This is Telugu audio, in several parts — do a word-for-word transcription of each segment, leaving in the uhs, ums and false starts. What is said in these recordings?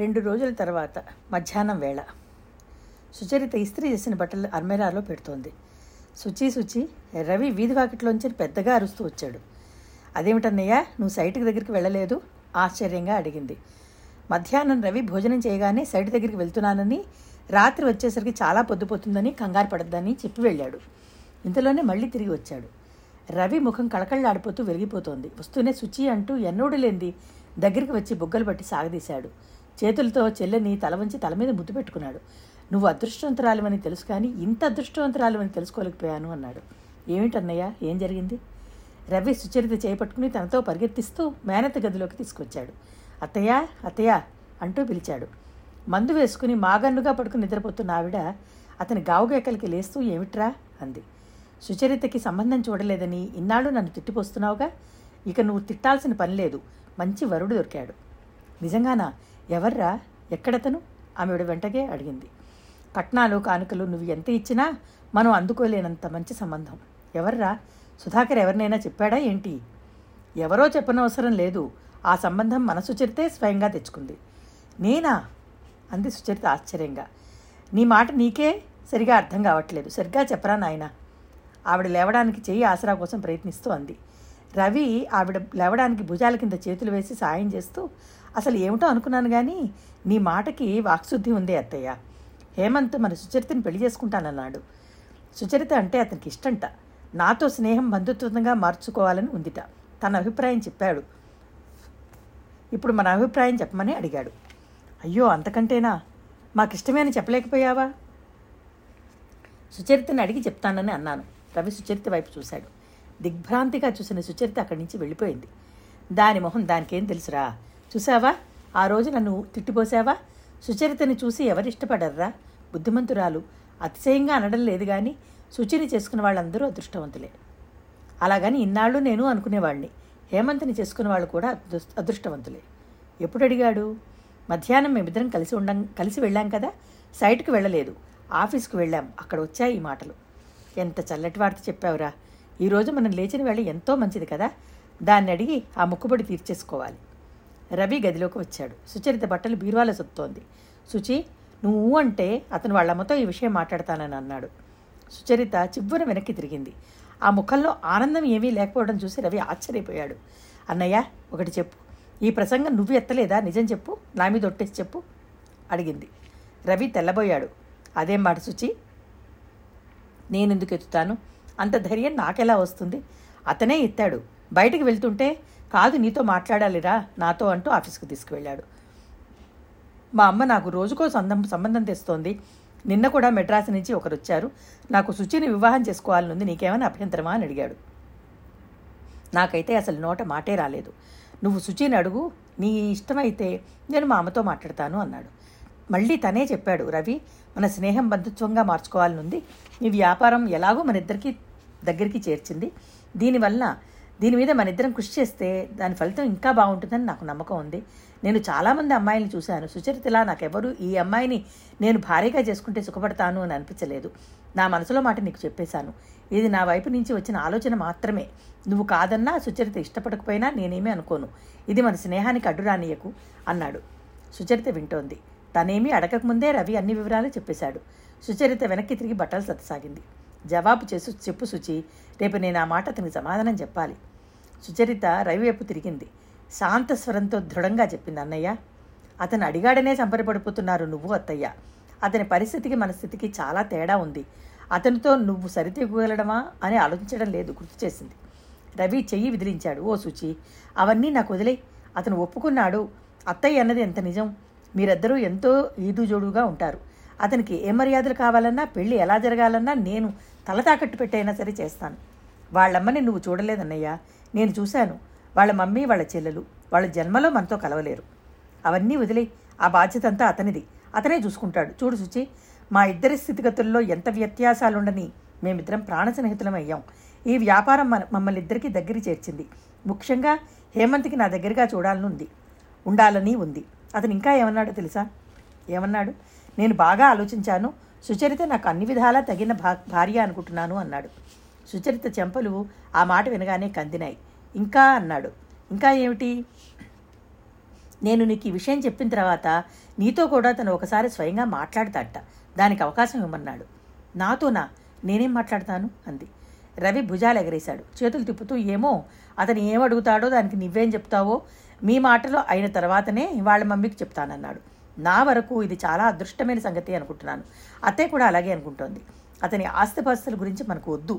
రెండు రోజుల తర్వాత మధ్యాహ్నం వేళ సుచరిత ఇస్త్రీ చేసిన బట్టలు అర్మేరాలో పెడుతోంది. శుచి శుచి రవి వీధి వాకిట్లోంచి పెద్దగా అరుస్తూ వచ్చాడు. అదేమిటన్నయ్యా నువ్వు సైట్కి దగ్గరికి వెళ్ళలేదు? ఆశ్చర్యంగా అడిగింది. మధ్యాహ్నం రవి భోజనం చేయగానే సైట్ దగ్గరికి వెళ్తున్నానని, రాత్రి వచ్చేసరికి చాలా పొద్దుపోతుందని, కంగారు పడద్దని చెప్పి వెళ్ళాడు. ఇంతలోనే మళ్ళీ తిరిగి వచ్చాడు. రవి ముఖం కళకళ్ళాడిపోతూ వెలిగిపోతోంది. వస్తూనే శుచి అంటూ ఎన్నోడు లేంది దగ్గరికి వచ్చి బుగ్గలు పట్టి సాగదీశాడు. చేతులతో చెల్లెని తల వంచి తల మీద ముద్దు పెట్టుకున్నాడు. నువ్వు అదృష్టవంతురాలివని తెలుసు, కానీ ఇంత అదృష్టవంతురాలివని తెలుసుకోలేకపోయాను అన్నాడు. ఏమిటన్నయ్యా, ఏం జరిగింది? రవి సుచరిత చేపట్టుకుని తనతో పరిగెత్తిస్తూ మేనత్త గదిలోకి తీసుకొచ్చాడు. అత్తయ్యా అత్తయ్యా అంటూ పిలిచాడు. మందు వేసుకుని మాగన్నుగా పడుకుని నిద్రపోతున్న ఆవిడ అతని గావుగేకలకి లేస్తూ ఏమిట్రా అంది. సుచరితకి సంబంధం చూడలేదని ఇన్నాళ్ళు నన్ను తిట్టిపోస్తున్నావుగా, ఇక నువ్వు తిట్టాల్సిన పని లేదు, మంచి వరుడు దొరికాడు. నిజంగానా? ఎవర్రా? ఎక్కడతను? ఆమెవిడ వెంటగే అడిగింది. కట్నాలు కానుకలు నువ్వు ఎంత ఇచ్చినా మనం అందుకోలేనంత మంచి సంబంధం. ఎవర్రా? సుధాకర్ ఎవరినైనా చెప్పాడా ఏంటి? ఎవరో చెప్పనవసరం లేదు, ఆ సంబంధం మన సుచరితే స్వయంగా తెచ్చుకుంది. నేనా అంది సుచరిత ఆశ్చర్యంగా. నీ మాట నీకే సరిగా అర్థం కావట్లేదు, సరిగ్గా చెప్పరా నాయనా. ఆవిడ లేవడానికి చెయ్యి ఆసరా కోసం ప్రయత్నిస్తూ అంది. రవి ఆవిడ లేవడానికి భుజాల కింద చేతులు వేసి సాయం చేస్తూ, అసలు ఏమిటో అనుకున్నాను కానీ నీ మాటకి వాక్శుద్ధి ఉందే అత్తయ్య. హేమంత్ మన సుచరితని పెళ్లి చేసుకుంటానన్నాడు. సుచరిత అంటే అతనికి ఇష్టంట, నాతో స్నేహం బంధుత్వంగా మార్చుకోవాలని ఉందిట. తన అభిప్రాయం చెప్పాడు, ఇప్పుడు మన అభిప్రాయం చెప్పమని అడిగాడు. అయ్యో అంతకంటేనా? మాకిష్టమే అని చెప్పలేకపోయావా? సుచరితని అడిగి చెప్తానని అన్నాను. రవి సుచరిత వైపు చూశాడు. దిగ్భ్రాంతిగా చూసిన సుచరిత అక్కడి నుంచి వెళ్ళిపోయింది. దాని మొహం దానికేం తెలుసురా? చూసావా ఆ రోజు నన్ను తిట్టిపోసావా? సుచరితని చూసి ఎవరిష్టపడర్రా? బుద్ధిమంతురాలు, అతిశయంగా అనడం లేదు కానీ శుచిని చేసుకున్న వాళ్ళందరూ అదృష్టవంతులే. అలాగని ఇన్నాళ్ళు నేను అనుకునేవాడిని. హేమంత్ని చేసుకున్న వాళ్ళు కూడా అదృష్టవంతులే. ఎప్పుడు అడిగాడు? మధ్యాహ్నం మేమిద్దరం కలిసి ఉండం కలిసి వెళ్ళాం కదా, సైట్కి వెళ్ళలేదు, ఆఫీస్కి వెళ్ళాం, అక్కడ వచ్చాయి ఈ మాటలు. ఎంత చల్లటి వార్త చెప్పావురా. ఈరోజు మనం లేచిన వేళ ఎంతో మంచిది కదా, దాన్ని అడిగి ఆ ముక్కుబడి తీర్చేసుకోవాలి. రవి గదిలోకి వచ్చాడు. సుచరిత బట్టలు బీరువాలో సొత్తోంది. శుచి నువ్వు అంటే అతను వాళ్ళ అమ్మతో ఈ విషయం మాట్లాడతానని అన్నాడు. సుచరిత చివ్వున వెనక్కి తిరిగింది. ఆ ముఖంలో ఆనందం ఏమీ లేకపోవడం చూసి రవి ఆశ్చర్యపోయాడు. అన్నయ్య ఒకటి చెప్పు, ఈ ప్రసంగం నువ్వు ఎత్తలేదా? నిజం చెప్పు, నా మీద ఒట్టేసి చెప్పు అడిగింది. రవి తెల్లబోయాడు. అదేం మాట సుచి, నేనెందుకు ఎత్తుతాను? అంత ధైర్యం నాకెలా వస్తుంది? అతనే ఎత్తాడు. బయటకు వెళ్తుంటే కాదు నీతో మాట్లాడాలిరా నాతో అంటూ ఆఫీస్కి తీసుకువెళ్ళాడు. మా అమ్మ నాకు రోజుకో సంబంధం సంబంధం తెస్తోంది. నిన్న కూడా మెడ్రాస్ నుంచి ఒకరు వచ్చారు. నాకు శుచిని వివాహం చేసుకోవాలనుంది, నీకేమైనా అభ్యంతరమా అని అడిగాడు. నాకైతే అసలు నోట మాటే రాలేదు. నువ్వు శుచిని అడుగు, నీ ఇష్టమైతే నేను మా అమ్మతో మాట్లాడతాను అన్నాడు. మళ్ళీ తనే చెప్పాడు. రవి మన స్నేహం బంధుత్వంగా మార్చుకోవాలనుంది. నీ వ్యాపారం ఎలాగో మన ఇద్దరికి దగ్గరికి చేర్చింది. దీనివల్ల దీని మీద మన ఇద్దరం కృషి చేస్తే దాని ఫలితం ఇంకా బాగుంటుందని నాకు నమ్మకం ఉంది. నేను చాలామంది అమ్మాయిని చూశాను. సుచరితలా నాకెవరూ ఈ అమ్మాయిని నేను భారీగా చేసుకుంటే సుఖపడతాను అని అనిపించలేదు. నా మనసులో మాట నీకు చెప్పేశాను. ఇది నా వైపు నుంచి వచ్చిన ఆలోచన మాత్రమే. నువ్వు కాదన్నా, సుచరిత ఇష్టపడకపోయినా నేనేమీ అనుకోను. ఇది మన స్నేహానికి అడ్డురానియకు అన్నాడు. సుచరిత వింటోంది. తనేమీ అడగకముందే రవి అన్ని వివరాలు చెప్పేశాడు. సుచరిత వెనక్కి తిరిగి బట్టలు సతసాగింది. జవాబు చేసు చెప్పు సుచి, రేపు నేను ఆ మాట అతనికి సమాధానం చెప్పాలి. సుచరిత రవి వైపు తిరిగింది. శాంత స్వరంతో దృఢంగా చెప్పింది. అన్నయ్య అతను అడిగాడనే సంబరపడిపోతున్నారు నువ్వు అత్తయ్య. అతని పరిస్థితికి మన స్థితికి చాలా తేడా ఉంది. అతనితో నువ్వు సరితూగలడమా అని ఆలోచించడం లేదు, గుర్తు చేసింది. రవి చెయ్యి విదిలించాడు. ఓ సుచి, అవన్నీ నాకు వదిలే. అతను ఒప్పుకున్నాడు. అత్తయ్య అన్నది ఎంత నిజం. మీరిద్దరూ ఎంతో ఈదుజోడుగా ఉంటారు. అతనికి ఏ మర్యాదలు కావాలన్నా, పెళ్ళి ఎలా జరగాలన్నా నేను తల తాకట్టు పెట్టైనా సరే చేస్తాను. వాళ్ళమ్మని నువ్వు చూడలేదన్నయ్యా, నేను చూశాను. వాళ్ళ మమ్మీ వాళ్ళ చెల్లెలు వాళ్ళ జన్మలో మనతో కలవలేరు. అవన్నీ వదిలే, ఆ బాధ్యత అంతా అతనిది, అతనే చూసుకుంటాడు. చూడు సుచి, మా ఇద్దరి స్థితిగతుల్లో ఎంత వ్యత్యాసాలుండని మేమిద్దరం ప్రాణ స్నేహితులం అయ్యాం. ఈ వ్యాపారం మన మమ్మల్ని ఇద్దరికీ దగ్గర చేర్చింది. ముఖ్యంగా హేమంత్కి నా దగ్గరగా చూడాలని ఉంది, ఉండాలని ఉంది. అతను ఇంకా ఏమన్నాడో తెలుసా? ఏమన్నాడు? నేను బాగా ఆలోచించాను. సుచరిత నాకు అన్ని విధాలా తగిన భా భార్య అనుకుంటున్నాను అన్నాడు. సుచరిత చెంపలు ఆ మాట వినగానే కందినాయి. ఇంకా అన్నాడు. ఇంకా ఏమిటి? నేను నీకు ఈ విషయం చెప్పిన తర్వాత నీతో కూడా తను ఒకసారి స్వయంగా మాట్లాడతాడట, దానికి అవకాశం ఇవ్వమన్నాడు. నాతోనా? నేనేం మాట్లాడతాను అంది. రవి భుజాలు ఎగరేశాడు, చేతులు తిప్పుతూ. ఏమో అతను ఏమడుగుతాడో దానికి నువ్వేం చెప్తావో మీ మాటలో అయిన తర్వాతనే వాళ్ళ మమ్మీకి చెప్తానన్నాడు. నా వరకు ఇది చాలా అదృష్టమైన సంగతి అనుకుంటున్నాను. అత్తయ్య కూడా అలాగే అనుకుంటోంది. అతని ఆస్తిపాస్తుల గురించి మనకు వద్దు.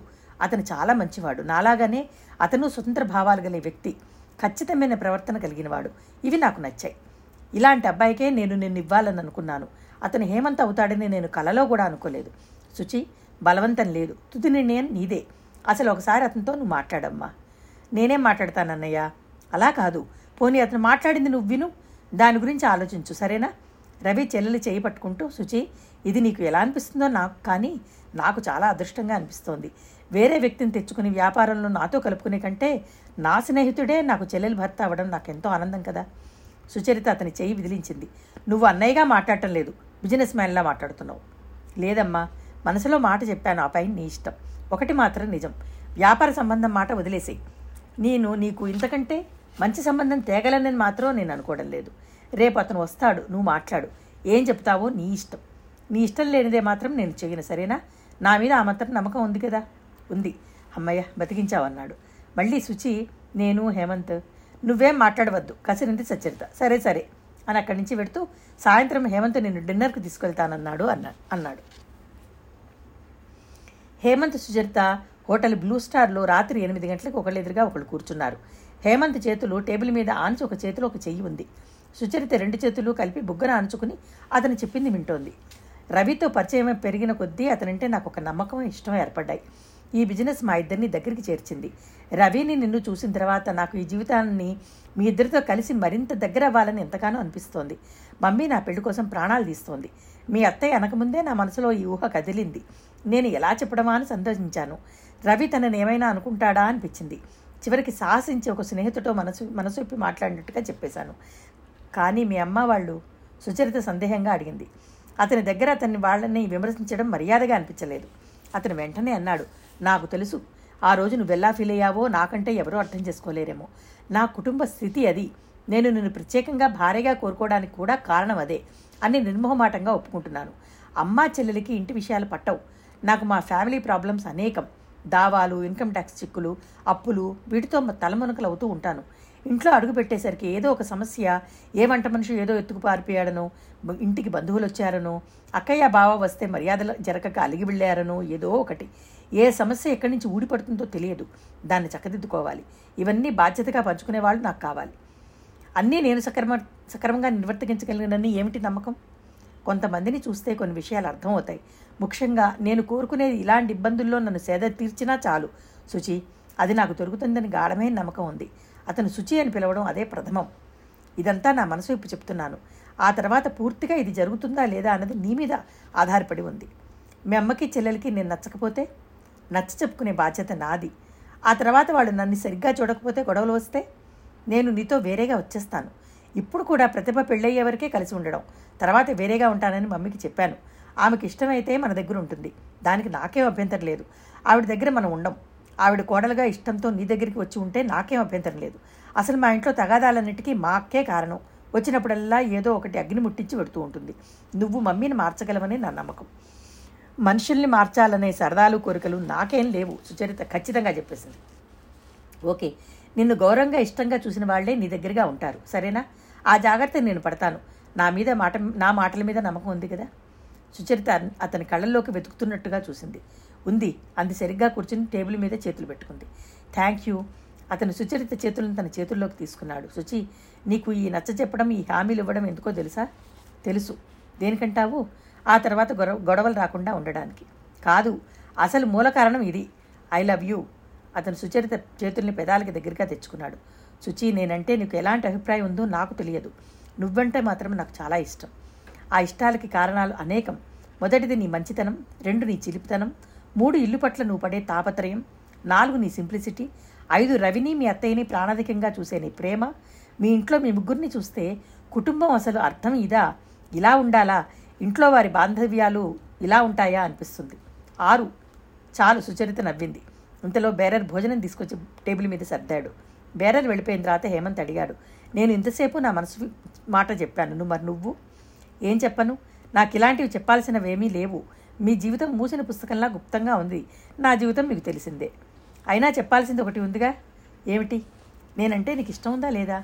అతను చాలా మంచివాడు, నాలాగానే అతను స్వతంత్ర భావాలు గల వ్యక్తి, ఖచ్చితమైన ప్రవర్తన కలిగినవాడు. ఇవి నాకు నచ్చాయి. ఇలాంటి అబ్బాయికే నేను నిన్ను ఇవ్వాలని అనుకున్నాను. అతను హేమంత్ అవుతాడని నేను కలలో కూడా అనుకోలేదు. శుచి, బలవంతం లేదు, తుది నిర్ణయం నీదే. అసలు ఒకసారి అతనితో నువ్వు మాట్లాడమ్మా. నేనేం మాట్లాడతానన్నయ్య? అలా కాదు, పోనీ అతను మాట్లాడింది నువ్వు విను, దాని గురించి ఆలోచించు, సరేనా? రవి చెల్లెలు చేయి పట్టుకుంటూ, శుచి, ఇది నీకు ఎలా అనిపిస్తుందో నాకు కానీ నాకు చాలా అదృష్టంగా అనిపిస్తోంది. వేరే వ్యక్తిని తెచ్చుకుని వ్యాపారంలో నాతో కలుపుకునే కంటే నా స్నేహితుడే నాకు చెల్లెలు భర్త అవ్వడం నాకెంతో ఆనందం కదా. సుచరిత అతని చేయి విదిలించింది. నువ్వు అన్నయ్యగా మాట్లాడటం లేదు, బిజినెస్ మ్యాన్లా మాట్లాడుతున్నావు. లేదమ్మా, మనసులో మాట చెప్పాను, ఆ పైన నీ ఇష్టం. ఒకటి మాత్రం నిజం, వ్యాపార సంబంధం మాట వదిలేసేయి. నేను నీకు ఇంతకంటే మంచి సంబంధం తేగలనని మాత్రం నేను అనుకోవడం లేదు. రేపు అతను వస్తాడు, నువ్వు మాట్లాడు, ఏం చెప్తావో నీ ఇష్టం. నీ ఇష్టం లేనిదే మాత్రం నేను చేయను, సరేనా? నా మీద ఆ మాత్రం నమ్మకం ఉంది కదా? ఉంది. అమ్మయ్య, బతికించావన్నాడు. మళ్ళీ శుచి, నేను హేమంత్, నువ్వేం మాట్లాడవద్దు కసిరింది సచ్చరిత. సరే సరే అని అక్కడి నుంచి పెడుతూ, సాయంత్రం హేమంత్ నేను డిన్నర్కు తీసుకెళ్తానన్నాడు అన్నా అన్నాడు హేమంత్ సుచరిత హోటల్ బ్లూ స్టార్లో రాత్రి ఎనిమిది గంటలకు ఒకళ్ళు ఎదురుగా ఒకళ్ళు కూర్చున్నారు. హేమంత్ చేతులు టేబుల్ మీద ఆంచి ఒక చేతిలో ఒక చెయ్యి ఉంది. సుచరిత రెండు చేతులు కలిపి బుగ్గన ఆంచుకుని అతను చెప్పింది వింటోంది. రవితో పరిచయం పెరిగిన కొద్దీ అతనంటే నాకు ఒక నమ్మకం, ఇష్టం ఏర్పడ్డాయి. ఈ బిజినెస్ మా ఇద్దరిని దగ్గరికి చేర్చింది. రవిని నిన్ను చూసిన తర్వాత నాకు ఈ జీవితాన్ని మీ ఇద్దరితో కలిసి మరింత దగ్గర అవ్వాలని ఎంతగానో అనిపిస్తోంది. మమ్మీ నా పెళ్లి కోసం ప్రాణాలు తీస్తోంది. మీ అత్తయ్య అనకముందే నా మనసులో ఈ ఊహ కదిలింది. నేను ఎలా చెప్పడమా అని సంతోషించాను. రవి తనని ఏమైనా అనుకుంటాడా అనిపించింది. చివరికి సాహసించి ఒక స్నేహితుడితో మనసు మనసు విప్పి మాట్లాడినట్టుగా చెప్పేశాను. కానీ మీ అమ్మ వాళ్ళు? సుచరిత సందేహంగా అడిగింది. అతని దగ్గర అతన్ని వాళ్ళని విమర్శించడం మర్యాదగా అనిపించలేదు. అతను వెంటనే అన్నాడు, నాకు తెలుసు, ఆ రోజు నువ్వు ఎలా ఫీల్ అయ్యావో నాకంటే ఎవరూ అర్థం చేసుకోలేరేమో. నా కుటుంబ స్థితి అది. నేను నిన్ను ప్రత్యేకంగా భార్యగా కోరుకోవడానికి కూడా కారణం అదే అని నిర్మోహమాటంగా ఒప్పుకుంటున్నాను. అమ్మా చెల్లెలికి ఇంటి విషయాలు పట్టవు. నాకు మా ఫ్యామిలీ ప్రాబ్లమ్స్ అనేకం. దావాలు, ఇన్కమ్ ట్యాక్స్ చిక్కులు, అప్పులు, వీటితో తలమునకలు అవుతూ ఉంటాను. ఇంట్లో అడుగు పెట్టేసరికి ఏదో ఒక సమస్య, ఏ వంట మనిషి ఏదో ఎత్తుకు పారిపోయాడనో, ఇంటికి బంధువులు వచ్చారనో, అక్కయ్య బావ వస్తే మర్యాదలు జరగక అలిగి వెళ్ళారనో, ఏదో ఒకటి. ఏ సమస్య ఎక్కడి నుంచి ఊడిపడుతుందో తెలియదు. దాన్ని చక్కదిద్దుకోవాలి. ఇవన్నీ బాధ్యతగా పంచుకునే వాళ్ళు నాకు కావాలి. అన్నీ నేను సక్రమ సక్రమంగా నిర్వర్తించగలిగినని ఏమిటి నమ్మకం? కొంతమందిని చూస్తే కొన్ని విషయాలు అర్థమవుతాయి. ముఖ్యంగా నేను కోరుకునేది ఇలాంటి ఇబ్బందుల్లో నన్ను సేద తీర్చినా చాలు శుచి. అది నాకు దొరుకుతుందని గాఢమైన నమ్మకం ఉంది. అతను శుచి అని పిలవడం అదే ప్రథమం. ఇదంతా నా మనసు ఇప్పుడు చెప్తున్నాను. ఆ తర్వాత పూర్తిగా ఇది జరుగుతుందా లేదా అన్నది నీ మీద ఆధారపడి ఉంది. మీ అమ్మకి చెల్లెలకి నేను నచ్చకపోతే నచ్చ చెప్పుకునే బాధ్యత నాది. ఆ తర్వాత వాళ్ళు నన్ను సరిగ్గా చూడకపోతే గొడవలు వస్తే నేను నీతో వేరేగా వచ్చేస్తాను. ఇప్పుడు కూడా ప్రతిభ పెళ్ళయ్యే వరకే కలిసి ఉండడం, తర్వాత వేరేగా ఉంటానని మమ్మీకి చెప్పాను. ఆమెకి ఇష్టమైతే మన దగ్గర ఉంటుంది, దానికి నాకేం అభ్యంతరం లేదు. ఆవిడ దగ్గర మనం ఉండం. ఆవిడ కోడలుగా ఇష్టంతో నీ దగ్గరికి వచ్చి ఉంటే నాకేం అభ్యంతరం లేదు. అసలు మా ఇంట్లో తగాదాలన్నిటికీ మా అక్కే కారణం. వచ్చినప్పుడల్లా ఏదో ఒకటి అగ్ని ముట్టించి పెడుతూ ఉంటుంది. నువ్వు మమ్మీని మార్చగలవని నా నమ్మకం. మనుషుల్ని మార్చాలనే సరదాలు కోరికలు నాకేం లేవు సుచరిత ఖచ్చితంగా చెప్పేసింది. ఓకే, నిన్ను గౌరవంగా ఇష్టంగా చూసిన వాళ్లే నీ దగ్గరగా ఉంటారు, సరేనా? ఆ జాగ్రత్త నేను పడతాను. నా మీద మాట నా మాటల మీద నమ్మకం ఉంది కదా? సుచరిత అతని కళ్ళల్లోకి వెతుకుతున్నట్టుగా చూసింది. ఉంది అంది. సరిగ్గా కూర్చుని టేబుల్ మీద చేతులు పెట్టుకుంది. Thank you. అతను సుచరిత చేతులను తన చేతుల్లోకి తీసుకున్నాడు. శుచి, నీకు ఈ నచ్చ చెప్పడం, ఈ హామీలు ఇవ్వడం ఎందుకో తెలుసా? తెలుసు. దేనికంటావు? ఆ తర్వాత గొడవ గొడవలు రాకుండా ఉండడానికి. కాదు, అసలు మూల కారణం ఇది. I love you. అతను సుచరిత చేతుల్ని పెదాలకి దగ్గరగా తెచ్చుకున్నాడు. శుచి, నేనంటే నీకు ఎలాంటి అభిప్రాయం ఉందో నాకు తెలియదు. నువ్వంటే మాత్రం నాకు చాలా ఇష్టం. ఆ ఇష్టాలకి కారణాలు అనేకం. మొదటిది నీ మంచితనం, రెండు నీ చిలిపితనం, మూడు ఇల్లు పట్ల నువ్వు పడే తాపత్రయం, నాలుగు నీ సింప్లిసిటీ, ఐదు రవిని మీ అత్తయ్యని ప్రాణాధికంగా చూసే నీ ప్రేమ. మీ ఇంట్లో మీ ముగ్గురిని చూస్తే కుటుంబం అసలు అర్థం ఇదా, ఇలా ఉండాలా, ఇంట్లో వారి బాంధవ్యాలు ఇలా ఉంటాయా అనిపిస్తుంది. ఆరు. చాలు సుచరిత నవ్వింది. ఇంతలో బేరర్ భోజనం తీసుకొచ్చి టేబుల్ మీద సర్దాడు. బేరర్ వెళ్ళిపోయిన తర్వాత హేమంత్ అడిగాడు, నేను ఇంతసేపు నా మనసు మాట చెప్పాను, నువ్వు మరి నువ్వు ఏం చెప్పను? నాకు ఇలాంటివి చెప్పాల్సినవేమీ లేవు. మీ జీవితం మూసిన పుస్తకంలా గుప్తంగా ఉంది. నా జీవితం మీకు తెలిసిందే. అయినా చెప్పాల్సింది ఒకటి ఉందిగా. ఏమిటి? నేనంటే నీకు ఇష్టం ఉందా లేదా?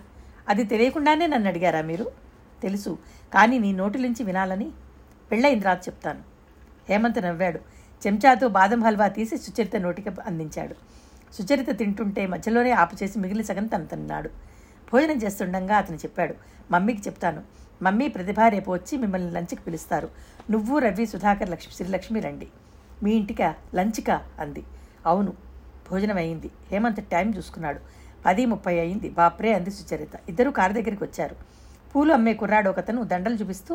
అది తెలియకుండానే నన్ను అడిగారా మీరు? తెలుసు, కానీ నీ నోటి నుంచి వినాలని. పెళ్ళైన తర్వాత చెప్తాను. హేమంత్ నవ్వాడు. చెంచాతో బాదం హల్వా తీసి సుచరిత నోటికి అందించాడు. సుచరిత తింటుంటే మధ్యలోనే ఆపుచేసి మిగిలిన సగం తను తిన్నాడు. భోజనం చేస్తుండగా అతను చెప్పాడు, మమ్మీకి చెప్తాను. మమ్మీ, ప్రతిభ రేపు వచ్చి మిమ్మల్ని లంచ్కి పిలుస్తారు. నువ్వు, రవి, సుధాకర్, లక్ష్మి, శ్రీలక్ష్మి రండి. మీ ఇంటికా లంచ్కా అంది. అవును. భోజనం అయింది. హేమంత్ టైం చూసుకున్నాడు. పది ముప్పై అయింది. బాప్రే అంది సుచరిత. ఇద్దరు కారు దగ్గరికి వచ్చారు. పూలు అమ్మే కుర్రాడు ఒకతను దండలు చూపిస్తూ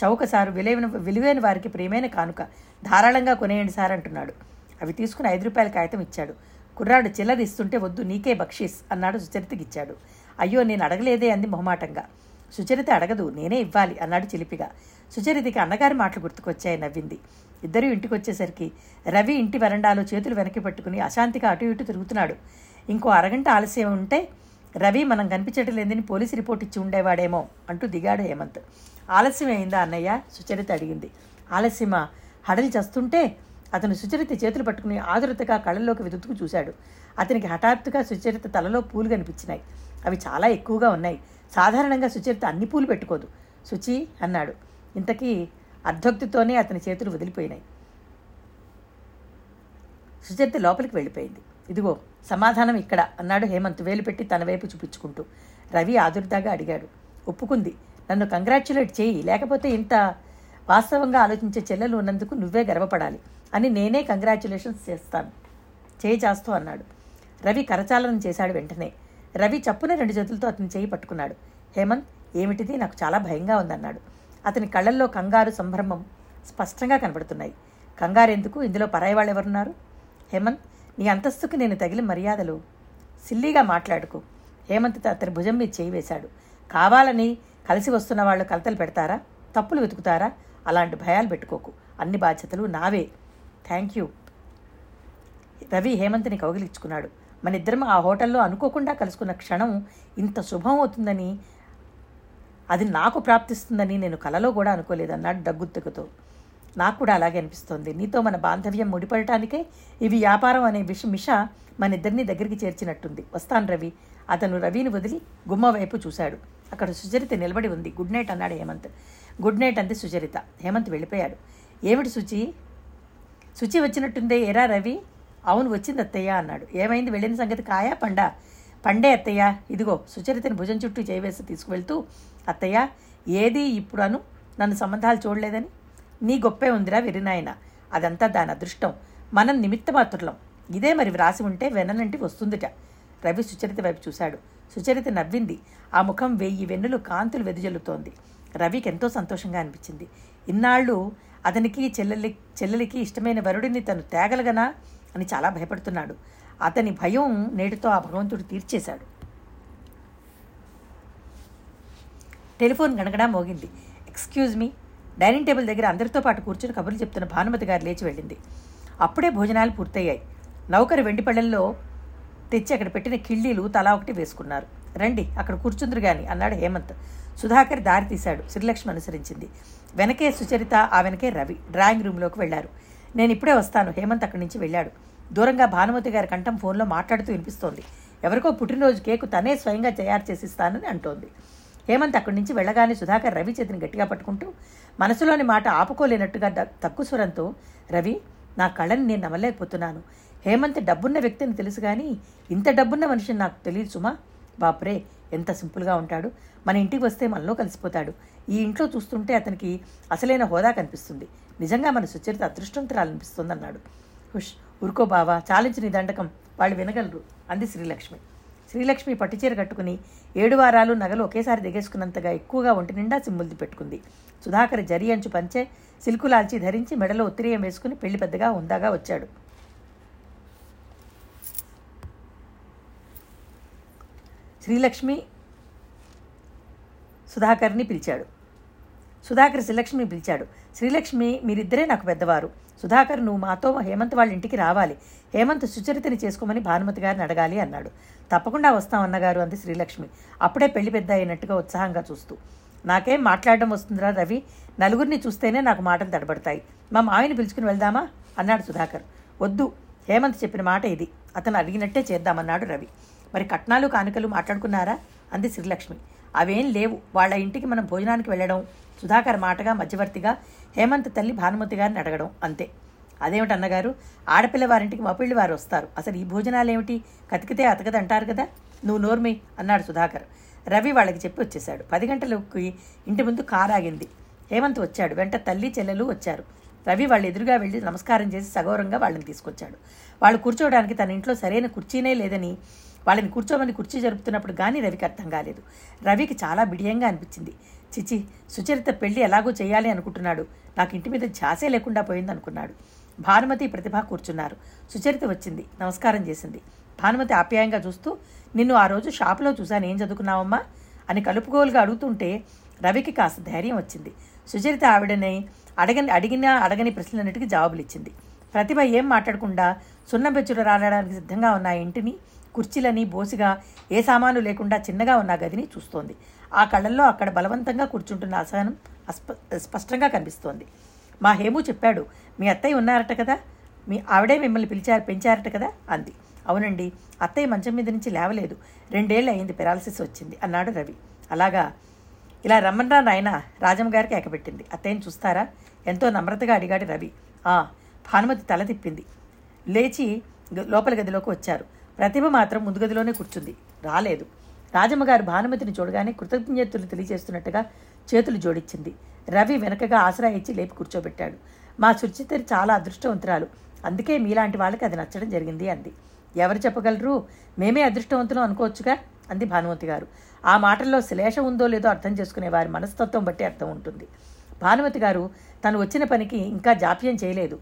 చౌకసారు, విలువైన విలువైన వారికి ప్రియమైన కానుక, ధారాళంగా కొనేయండి సార్ అంటున్నాడు. అవి తీసుకుని ఐదు రూపాయల కాగితం ఇచ్చాడు. కుర్రాడు చిల్లర ఇస్తుంటే వద్దు, నీకే బక్షీస్ అన్నాడు. సుచరితకి ఇచ్చాడు. అయ్యో, నేను అడగలేదే అంది మొహమాటంగా. సుచరిత అడగదు, నేనే ఇవ్వాలి అన్నాడు చిలిపిగా. సుచరితకి అన్నగారి మాటలు గుర్తుకొచ్చాయి. నవ్వింది. ఇద్దరూ ఇంటికి వచ్చేసరికి రవి ఇంటి వరండాలో చేతులు వెనక్కి పట్టుకుని అశాంతిగా అటు ఇటు తిరుగుతున్నాడు. ఇంకో అరగంట ఆలస్యం ఉంటే రవి, మనం కనిపించట్లేదని పోలీసు రిపోర్ట్ ఇచ్చి ఉండేవాడేమో అంటూ దిగాడు హేమంత్. ఆలస్యం అయిందా అన్నయ్య? సుచరిత అడిగింది. ఆలస్యమా? హడలి చేస్తుంటే అతను సుచరిత చేతులు పట్టుకుని ఆదురతగా కళ్ళల్లోకి వెతుకు చూశాడు. అతనికి హఠాత్తుగా సుచరిత తలలో పూలు కనిపించినాయి. అవి చాలా ఎక్కువగా ఉన్నాయి. సాధారణంగా సుచరిత అన్ని పూలు పెట్టుకోదు. సుచి అన్నాడు. ఇంతకీ అర్ధోక్తితోనే అతని చేతులు వదిలిపోయినాయి. సుచరిత లోపలికి వెళ్ళిపోయింది. ఇదిగో సమాధానం ఇక్కడ అన్నాడు హేమంత్ వేలు పెట్టి తన వైపు చూపించుకుంటూ. రవి ఆదుర్దాగా అడిగాడు. ఒప్పుకుంది. నన్ను కంగ్రాచ్యులేట్ చేయి, లేకపోతే ఇంత వాస్తవంగా ఆలోచించే చెల్లెలు ఉన్నందుకు నువ్వే గర్వపడాలి అని నేనే కంగ్రాచ్యులేషన్స్ చేస్తాను, చేయి చేస్తూ అన్నాడు. రవి కరచాలనం చేశాడు. వెంటనే రవి చప్పున రెండు చేతులతో అతని చేయి పట్టుకున్నాడు. హేమంత్, ఏమిటిది? నాకు చాలా భయంగా ఉందన్నాడు. అతని కళ్ళల్లో కంగారు, సంభ్రమం స్పష్టంగా కనబడుతున్నాయి. కంగారు ఎందుకు? ఇందులో పరాయి వాళ్ళు ఎవరున్నారు? హేమంత్, నీ అంతస్తుకి నేను తగిలి మర్యాదలు. సిల్లీగా మాట్లాడుకు. హేమంత్ అతని భుజం మీద చేయి వేశాడు. కావాలని కలిసి వస్తున్న వాళ్ళు కలతలు పెడతారా, తప్పులు వెతుకుతారా? అలాంటి భయాలు పెట్టుకోకు. అన్ని బాధ్యతలు నావే. Thank you. రవి హేమంత్ని కౌగిలించుకున్నాడు. మన ఇద్దరం ఆ హోటల్లో అనుకోకుండా కలుసుకున్న క్షణం ఇంత శుభం అవుతుందని, అది నాకు ప్రాప్తిస్తుందని నేను కలలో కూడా అనుకోలేదన్నాడు దగ్గుత్తెక్కుతో. నాకు కూడా అలాగే అనిపిస్తోంది. నీతో మన బాంధవ్యం ముడిపడటానికే ఇవి వ్యాపారం అనే విష మిష మన ఇద్దరినీ దగ్గరికి చేర్చినట్టుంది. వస్తాను రవి. అతను రవిని వదిలి గుమ్మ వైపు చూశాడు. అక్కడ సుచరిత నిలబడి ఉంది. గుడ్ నైట్ అన్నాడు హేమంత్. గుడ్ నైట్ అంది సుచరిత. హేమంత్ వెళ్ళిపోయాడు. ఏమిటి సుచి? సుచి వచ్చినట్టుందే. ఏరా రవి? అవును, వచ్చింది అత్తయ్య అన్నాడు. ఏమైంది? వెళ్ళిన సంగతి కాయా పండా? పండే అత్తయ్య. ఇదిగో. సుచరితని భుజం చుట్టూ చేయవేసి తీసుకువెళ్తూ, అత్తయ్య, ఏది ఇప్పుడు అను, నన్ను సంబంధాలు చూడలేదని. నీ గొప్పే ఉందిరా విరినాయన, అదంతా దాని అదృష్టం. మనం నిమిత్తమాత్రులం. ఇదే మరి వ్రాసి ఉంటే వెననంటి వస్తుందిట. రవి సుచరిత వైపు చూశాడు. సుచరిత నవ్వింది. ఆ ముఖం వెయ్యి వెన్నులు కాంతులు వెదజల్లుతోంది. రవికి ఎంతో సంతోషంగా అనిపించింది. ఇన్నాళ్ళు అతనికి చెల్లెలి చెల్లెలికి ఇష్టమైన వరుడిని తను తేగలగనా అని చాలా భయపడుతున్నాడు. అతని భయం నేటితో ఆ భగవంతుడు తీర్చేశాడు. టెలిఫోన్ గణగడా మోగింది. Excuse me. డైనింగ్ టేబుల్ దగ్గర అందరితో పాటు కూర్చొని కబుర్లు చెప్తున్న భానుమతి గారు లేచి వెళ్ళింది. అప్పుడే భోజనాలు పూర్తయ్యాయి. నౌకరు వెండిపళ్ళల్లో తెచ్చి అక్కడ పెట్టిన కిళ్ళీలు తలా ఒకటి వేసుకున్నారు. రండి, అక్కడ కూర్చుందరు గాని అన్నాడు హేమంత్. సుధాకర్ దారి తీశాడు. శ్రీలక్ష్మి అనుసరించింది. వెనకే సుచరిత, ఆ వెనకే రవి. డ్రాయింగ్ రూమ్లోకి వెళ్లారు. నేను ఇప్పుడే వస్తాను. హేమంత్ అక్కడి నుంచి వెళ్ళాడు. దూరంగా భానుమతి గారి కంఠం ఫోన్లో మాట్లాడుతూ వినిపిస్తోంది. ఎవరికో పుట్టినరోజు కేకు తనే స్వయంగా తయారు చేసిస్తానని అంటోంది. హేమంత్ అక్కడి నుంచి వెళ్ళగానే సుధాకర్ రవి చేతిని గట్టిగా పట్టుకుంటూ మనసులోని మాట ఆపుకోలేనట్టుగా తక్కువ స్వరంతో, రవి, నా కళని నేను నమ్మలేకపోతున్నాను. హేమంత్ డబ్బున్న వ్యక్తిని తెలుసు, కానీ ఇంత డబ్బున్న మనిషిని నాకు తెలియదు సుమా. బాప్రే, ఎంత సింపుల్గా ఉంటాడు. మన ఇంటికి వస్తే మనలో కలిసిపోతాడు. ఈ ఇంట్లో చూస్తుంటే అతనికి అసలైన హోదా కనిపిస్తుంది. నిజంగా మన సుచరిత అదృష్టవంతురాలనిపిస్తుంది అన్నాడు. హుష్, ఉరుకో బావా, చాలించి నీ దండకం, వాళ్ళు వినగలరు అంది శ్రీలక్ష్మి. శ్రీలక్ష్మి పట్టుచీర కట్టుకుని ఏడు వారాలు నగలు ఒకేసారి దిగేసుకున్నంతగా ఎక్కువగా ఒంటి నిండా సిమ్ముల్ది పెట్టుకుంది. సుధాకర్ జరి అంచు పంచే సిల్కులాల్చి ధరించి మెడలో ఉత్తిరియం వేసుకుని పెళ్లి పెద్దగా ఉందాగా వచ్చాడు. శ్రీలక్ష్మి సుధాకర్ని పిలిచాడు. సుధాకర్ శ్రీలక్ష్మిని పిలిచాడు. శ్రీలక్ష్మి, మీరిద్దరే నాకు పెద్దవారు. సుధాకర్, నువ్వు మాతో హేమంత్ వాళ్ళ ఇంటికి రావాలి. హేమంత్ సుచరితని చేసుకోమని భానుమతి గారిని అడగాలి అన్నాడు. తప్పకుండా వస్తాం అన్నగారు అంది శ్రీలక్ష్మి, అప్పుడే పెళ్లి పెద్ద అయినట్టుగా ఉత్సాహంగా చూస్తూ. నాకేం మాట్లాడడం వస్తుందిరా రవి, నలుగురిని చూస్తేనే నాకు మాటలు తడబడతాయి. మా మావిని పిలుచుకుని వెళ్దామా అన్నాడు సుధాకర్. వద్దు, హేమంత్ చెప్పిన మాట ఇది, అతను అడిగినట్టే చేద్దామన్నాడు రవి. మరి కట్నాలు కానుకలు మాట్లాడుకున్నారా అంది శ్రీలక్ష్మి. అవేం లేవు, వాళ్ళ ఇంటికి మనం భోజనానికి వెళ్ళడం, సుధాకర్ మాటగా మధ్యవర్తిగా హేమంత్ తల్లి భానుమతి గారిని అడగడం అంతే. అదేమిటి అన్నగారు, ఆడపిల్లవారింటికి మపిళ్ళి వారు వస్తారు, అసలు ఈ భోజనాలేమిటి, కతికితే అతకదంటారు కదా, నువ్వు నోర్మి అన్నాడు సుధాకర్. రవి వాళ్ళకి చెప్పి వచ్చేశాడు. పది గంటలకు ఇంటి ముందు కారు ఆగింది. హేమంత్ వచ్చాడు. వెంట తల్లి చెల్లెలు వచ్చారు. రవి వాళ్ళు ఎదురుగా వెళ్ళి నమస్కారం చేసి సగౌరవంగా వాళ్ళని తీసుకొచ్చాడు. వాళ్ళు కూర్చోవడానికి తన ఇంట్లో సరైన కుర్చీనే లేదని వాళ్ళని కూర్చోమని కుర్చీ జరుపుతున్నప్పుడు కానీ రవికి అర్థం కాలేదు. రవికి చాలా బిడియంగా అనిపించింది. చిచి, సుచరిత పెళ్లి ఎలాగో చేయాలి అనుకుంటున్నాడు, నాకు ఇంటి మీద ఛాసే లేకుండా పోయిందనుకున్నాడు. భానుమతి, ప్రతిభ కూర్చున్నారు. సుచరిత వచ్చింది, నమస్కారం చేసింది. భానుమతి ఆప్యాయంగా చూస్తూ, నిన్ను ఆ రోజు షాపులో చూశాను, ఏం చదువుకున్నావమ్మా అని కలుపుగోలుగా అడుగుతుంటే రవికి కాస్త ధైర్యం వచ్చింది. సుచరిత ఆవిడని అడగని అడిగినా అడగని ప్రశ్నలన్నిటికీ జవాబులు ఇచ్చింది. ప్రతిభ ఏం మాట్లాడకుండా సున్నంబెచ్చులు రాలడానికి సిద్ధంగా ఉన్న ఇంటిని, కుర్చీలని, బోసిగా ఏ సామాను లేకుండా చిన్నగా ఉన్న గదిని చూస్తోంది. ఆ కళ్ళల్లో అక్కడ బలవంతంగా కూర్చుంటున్న అసహనం స్పష్టంగా కనిపిస్తోంది. మా హేము చెప్పాడు, మీ అత్తయ్య ఉన్నారట కదా, మీ ఆవిడే మిమ్మల్ని పిలిచారు పెంచారట కదా అంది. అవునండి, అత్తయ్య మంచం మీద నుంచి లేవలేదు, రెండేళ్ళు అయింది, పెరాలసిస్ వచ్చింది అన్నాడు రవి. అలాగా, ఇలా రమ్మన్రా నాయన, రాజమ్మ గారికి ఎకబెట్టింది. అత్తయ్యని చూస్తారా ఎంతో నమ్రతగా అడిగాడు రవి. ఆ భానుమతి తల తిప్పింది, లేచి లోపల గదిలోకి వచ్చారు. ప్రతిభ మాత్రం ముందు గదిలోనే కూర్చుంది, రాలేదు. రాజమ్మ గారు భానుమతిని చూడగానే కృతజ్ఞతలు తెలియజేస్తున్నట్టుగా చేతులు జోడించింది. రవి వెనకగా ఆసరా ఇచ్చి లేపి కూర్చోబెట్టాడు. మా సుచిత చాలా అదృష్టవంతురాలు, అందుకే మీలాంటి వాళ్ళకి అది నచ్చడం జరిగింది అంది. ఎవరు చెప్పగలరు, మేమే అదృష్టవంతులం అనుకోవచ్చుగా అంది భానుమతి గారు. ఆ మాటల్లో శ్లేష ఉందో లేదో అర్థం చేసుకునే వారి మనస్తత్వం బట్టి అర్థం ఉంటుంది. భానుమతి గారు తను వచ్చిన పనికి ఇంకా జాప్యం చేయలేదు.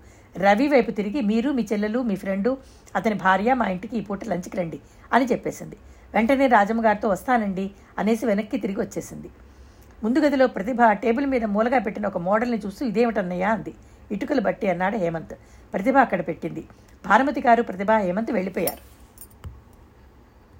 రవి వైపు తిరిగి, మీరు, మీ చెల్లెలు, మీ ఫ్రెండు, అతని భార్య మా ఇంటికి ఈ పూట లంచ్కి రండి అని చెప్పేసింది. వెంటనే రాజమ్మ గారితో వస్తానండి అనేసి వెనక్కి తిరిగి వచ్చేసింది. ముందు గదిలో ప్రతిభ టేబుల్ మీద మూలగా పెట్టిన ఒక మోడల్ని చూస్తూ, ఇదేమిటన్నయ్యా అంది. ఇటుకలు బట్టి అన్నాడు హేమంత్. ప్రతిభ అక్కడ పెట్టింది. భానుమతి గారు, ప్రతిభ, హేమంత్ వెళ్ళిపోయారు.